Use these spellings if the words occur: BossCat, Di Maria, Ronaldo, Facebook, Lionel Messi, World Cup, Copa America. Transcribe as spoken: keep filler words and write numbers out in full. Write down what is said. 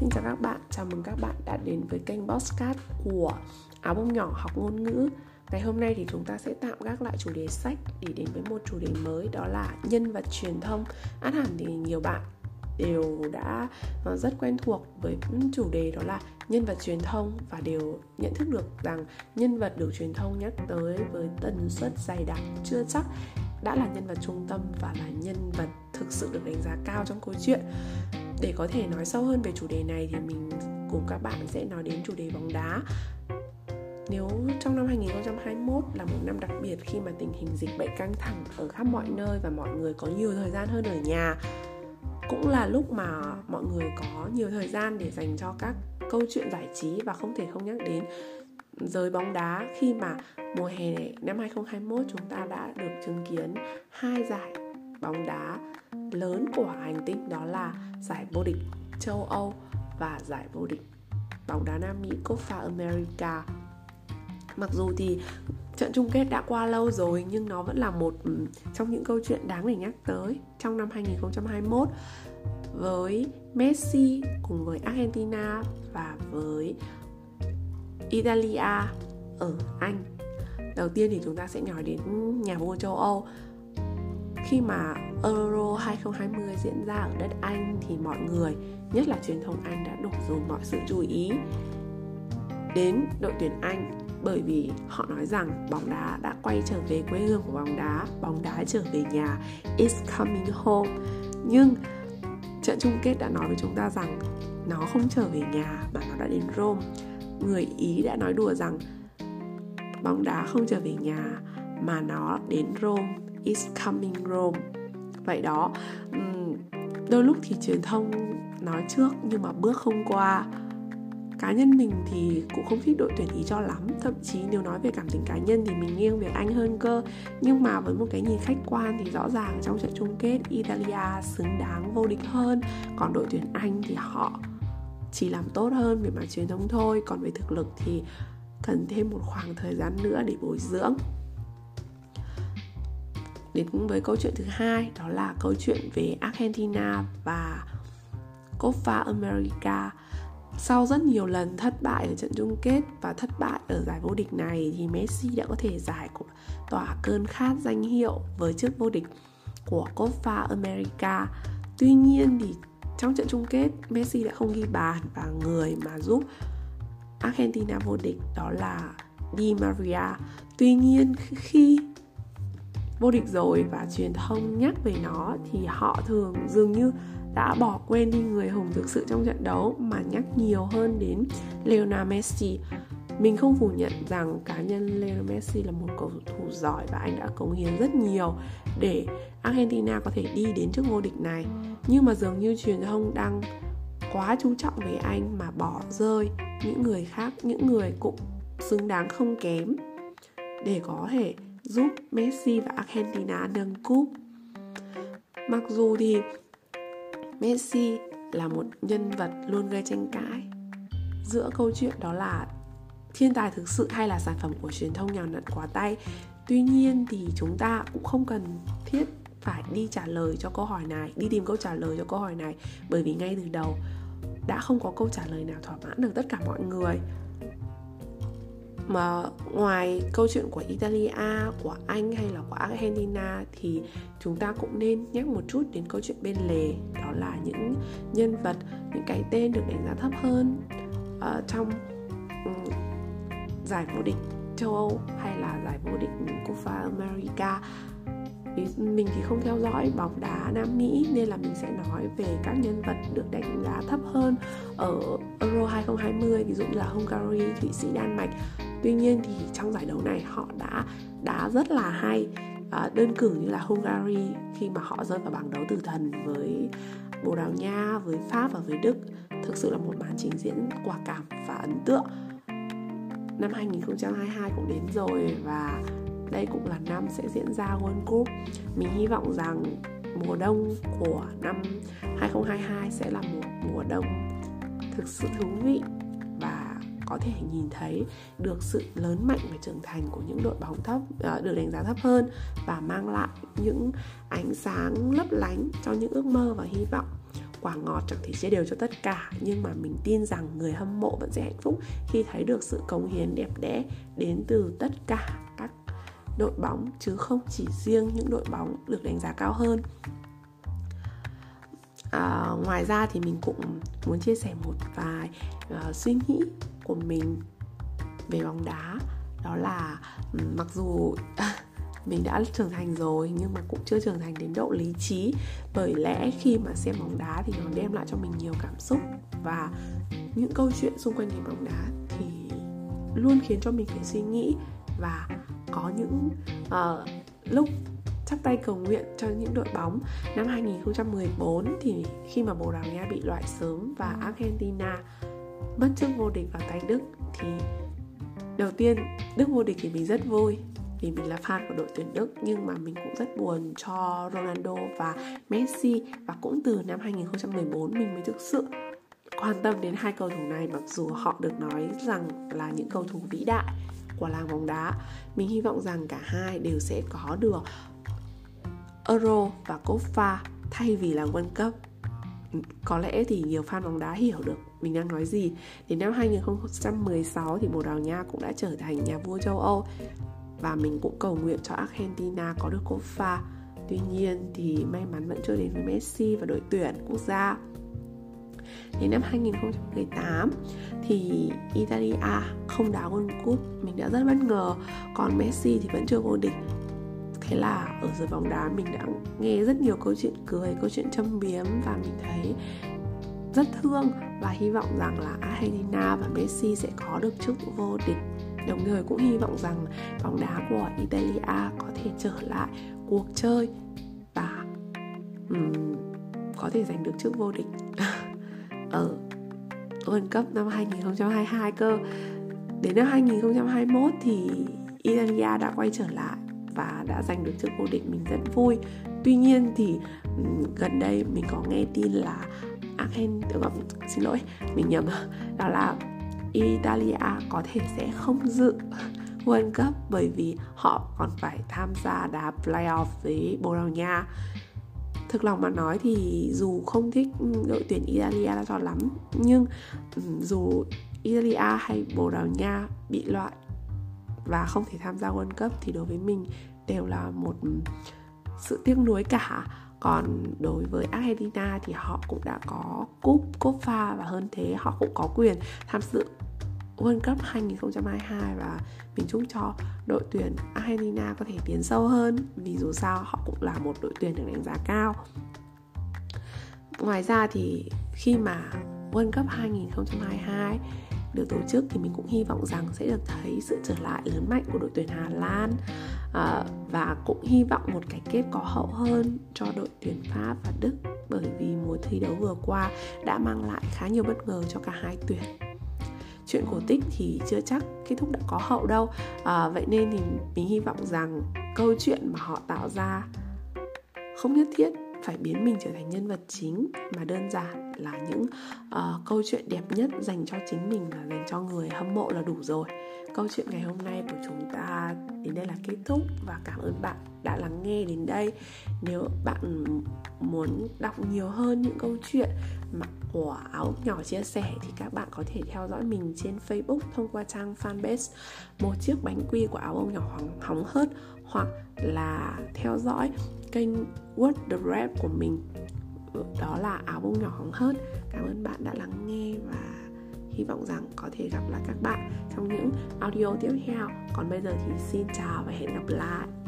Xin chào các bạn, chào mừng các bạn đã đến với kênh BossCat của Áo Bông Nhỏ Học Ngôn Ngữ. Ngày hôm nay thì chúng ta sẽ tạm gác lại chủ đề sách để đến với một chủ đề mới, đó là nhân vật truyền thông. Át hẳn thì nhiều bạn đều đã rất quen thuộc với chủ đề đó là nhân vật truyền thông và đều nhận thức được rằng nhân vật được truyền thông nhắc tới với tần suất dày đặc chưa chắc đã là nhân vật trung tâm và là nhân vật thực sự được đánh giá cao trong câu chuyện. Để có thể nói sâu hơn về chủ đề này thì mình cùng các bạn sẽ nói đến chủ đề bóng đá. Nếu trong năm hai không hai mốt là một năm đặc biệt khi mà tình hình dịch bệnh căng thẳng ở khắp mọi nơi và mọi người có nhiều thời gian hơn ở nhà, cũng là lúc mà mọi người có nhiều thời gian để dành cho các câu chuyện giải trí và không thể không nhắc đến giới bóng đá, khi mà mùa hè này năm hai không hai mốt chúng ta đã được chứng kiến hai giải bóng đá lớn của hành tinh, đó là giải vô địch châu Âu và giải vô địch bóng đá Nam Mỹ Copa America. Mặc dù thì trận chung kết đã qua lâu rồi nhưng nó vẫn là một trong những câu chuyện đáng để nhắc tới trong năm hai không hai mốt, với Messi cùng với Argentina và với Italia ở Anh. Đầu tiên thì chúng ta sẽ nói đến nhà vua châu Âu. Khi mà Euro hai không hai không diễn ra ở đất Anh thì mọi người, nhất là truyền thông Anh, đã đổ dồn mọi sự chú ý đến đội tuyển Anh, bởi vì họ nói rằng bóng đá đã quay trở về quê hương của bóng đá, bóng đá trở về nhà, it's coming home. Nhưng trận chung kết đã nói với chúng ta rằng nó không trở về nhà mà nó đã đến Rome. Người Ý đã nói đùa rằng bóng đá không trở về nhà mà nó đến Rome, it's coming Rome. Vậy đó, đôi lúc thì truyền thông nói trước nhưng mà bước không qua. Cá nhân mình thì cũng không thích đội tuyển Ý cho lắm, thậm chí nếu nói về cảm tình cá nhân thì mình nghiêng về Anh hơn cơ. Nhưng mà với một cái nhìn khách quan thì rõ ràng trong trận chung kết Italia xứng đáng vô địch hơn, còn đội tuyển Anh thì họ chỉ làm tốt hơn về mặt truyền thông thôi, còn về thực lực thì cần thêm một khoảng thời gian nữa để bồi dưỡng. Đến với câu chuyện thứ hai, đó là câu chuyện về Argentina và Copa America. Sau rất nhiều lần thất bại ở trận chung kết và thất bại ở giải vô địch này thì Messi đã có thể giải tỏa cơn khát danh hiệu với chức vô địch của Copa America. Tuy nhiên thì trong trận chung kết Messi đã không ghi bàn và người mà giúp Argentina vô địch đó là Di Maria. Tuy nhiên khi vô địch rồi và truyền thông nhắc về nó thì họ thường dường như đã bỏ quên đi người hùng thực sự trong trận đấu mà nhắc nhiều hơn đến Lionel Messi. Mình không phủ nhận rằng cá nhân Lionel Messi là một cầu thủ giỏi và anh đã cống hiến rất nhiều để Argentina có thể đi đến trước vô địch này. Nhưng mà dường như truyền thông đang quá chú trọng về anh mà bỏ rơi những người khác, những người cũng xứng đáng không kém để có thể giúp Messi và Argentina nâng cúp. Mặc dù thì Messi là một nhân vật luôn gây tranh cãi giữa câu chuyện đó là thiên tài thực sự hay là sản phẩm của truyền thông nhào nặn quá tay. Tuy nhiên thì chúng ta cũng không cần thiết phải đi trả lời cho câu hỏi này, đi tìm câu trả lời cho câu hỏi này, bởi vì ngay từ đầu đã không có câu trả lời nào thỏa mãn được tất cả mọi người. Mà ngoài câu chuyện của Italia, của Anh hay là của Argentina thì chúng ta cũng nên nhắc một chút đến câu chuyện bên lề, đó là những nhân vật, những cái tên được đánh giá thấp hơn uh, trong um, giải vô địch châu Âu hay là giải vô địch Copa America. Mình thì không theo dõi bóng đá Nam Mỹ nên là mình sẽ nói về các nhân vật được đánh giá thấp hơn ở Euro hai không hai không, ví dụ như là Hungary, Thụy Sĩ, Đan Mạch. Tuy nhiên thì trong giải đấu này họ đã đá rất là hay. À, đơn cử như là Hungary khi mà họ rơi vào bảng đấu tử thần với Bồ Đào Nha, với Pháp và với Đức, thực sự là một màn trình diễn quả cảm và ấn tượng. Năm hai không hai hai cũng đến rồi và đây cũng là năm sẽ diễn ra World Cup. Mình hy vọng rằng mùa đông của năm hai không hai hai sẽ là một mùa đông thực sự thú vị và có thể nhìn thấy được sự lớn mạnh và trưởng thành của những đội bóng thấp được đánh giá thấp hơn và mang lại những ánh sáng lấp lánh cho những ước mơ và hy vọng. quả ngọt chẳng thể chia đều cho tất cả, nhưng mà mình tin rằng người hâm mộ vẫn sẽ hạnh phúc khi thấy được sự cống hiến đẹp đẽ đến từ tất cả các đội bóng, chứ không chỉ riêng những đội bóng được đánh giá cao hơn. À, ngoài ra thì mình cũng muốn chia sẻ một vài uh, suy nghĩ của mình về bóng đá. Đó là mặc dù mình đã trưởng thành rồi nhưng mà cũng chưa trưởng thành đến độ lý trí. Bởi lẽ khi mà xem bóng đá thì nó đem lại cho mình nhiều cảm xúc, và những câu chuyện xung quanh cái bóng đá thì luôn khiến cho mình phải suy nghĩ. Và có những uh, lúc chắp tay cầu nguyện cho những đội bóng. Năm hai không một bốn thì khi mà Bồ Đào Nha bị loại sớm và Argentina mất chức vô địch vào tay Đức, thì đầu tiên Đức vô địch thì mình rất vui vì mình là fan của đội tuyển Đức, nhưng mà mình cũng rất buồn cho Ronaldo và Messi. Và cũng từ năm hai không một bốn mình mới thực sự quan tâm đến hai cầu thủ này, mặc dù họ được nói rằng là những cầu thủ vĩ đại của làng bóng đá. Mình hy vọng rằng cả hai đều sẽ có được Euro và Copa thay vì là World Cup. Có lẽ thì nhiều fan bóng đá hiểu được mình đang nói gì. Đến năm hai không một sáu thì Bồ Đào Nha cũng đã trở thành nhà vua châu Âu, và mình cũng cầu nguyện cho Argentina có được Copa. Tuy nhiên thì may mắn vẫn chưa đến với Messi và đội tuyển quốc gia. Đến năm hai không một tám thì Italia không đá World Cup, mình đã rất bất ngờ. Còn Messi thì vẫn chưa vô địch. Thế là ở giới bóng đá mình đã nghe rất nhiều câu chuyện cười, câu chuyện châm biếm, và mình thấy rất thương và hy vọng rằng là Argentina và Messi sẽ có được chức vô địch. Đồng thời cũng hy vọng rằng bóng đá của Italia có thể trở lại cuộc chơi và um, có thể giành được chức vô địch ở World Cup năm hai không hai hai cơ. Đến năm hai không hai mốt thì Italia đã quay trở lại và đã giành được chức vô địch, mình rất vui. Tuy nhiên thì gần đây mình có nghe tin là Argentina, xin lỗi, mình nhầm, đó là Italia có thể sẽ không dự World Cup bởi vì họ còn phải tham gia đá playoff với Bồ Đào Nha. Thực lòng mà nói thì dù không thích đội tuyển Italia là cho lắm, nhưng dù Italia hay Bồ Đào Nha bị loại và không thể tham gia World Cup thì đối với mình đều là một sự tiếc nuối cả. Còn đối với Argentina thì họ cũng đã có cúp, Copa, và hơn thế họ cũng có quyền tham dự World Cup hai không hai hai, và mình chúc cho đội tuyển Argentina có thể tiến sâu hơn vì dù sao họ cũng là một đội tuyển được đánh giá cao. Ngoài ra thì khi mà World Cup hai không hai hai được tổ chức thì mình cũng hy vọng rằng sẽ được thấy sự trở lại lớn mạnh của đội tuyển Hà Lan, à, và cũng hy vọng một cái kết có hậu hơn cho đội tuyển Pháp và Đức, bởi vì mùa thi đấu vừa qua đã mang lại khá nhiều bất ngờ cho cả hai tuyển. Chuyện cổ tích thì chưa chắc kết thúc đã có hậu đâu, à, vậy nên thì mình hy vọng rằng câu chuyện mà họ tạo ra không nhất thiết phải biến mình trở thành nhân vật chính, mà đơn giản là những uh, câu chuyện đẹp nhất dành cho chính mình và dành cho người hâm mộ là đủ rồi. Câu chuyện ngày hôm nay của chúng ta đến đây là kết thúc, và cảm ơn bạn đã lắng nghe đến đây. Nếu bạn muốn đọc nhiều hơn những câu chuyện mà của Áo Nhỏ chia sẻ thì các bạn có thể theo dõi mình trên Facebook thông qua trang fanpage Một Chiếc Bánh Quy của Áo Ông Nhỏ Hóng Hớt, hoặc là theo dõi kênh What The Rap của mình, đó là Áo Bông Nhỏ Hóng Hớt. Cảm ơn bạn đã lắng nghe và hy vọng rằng có thể gặp lại các bạn trong những audio tiếp theo. Còn bây giờ thì xin chào và hẹn gặp lại.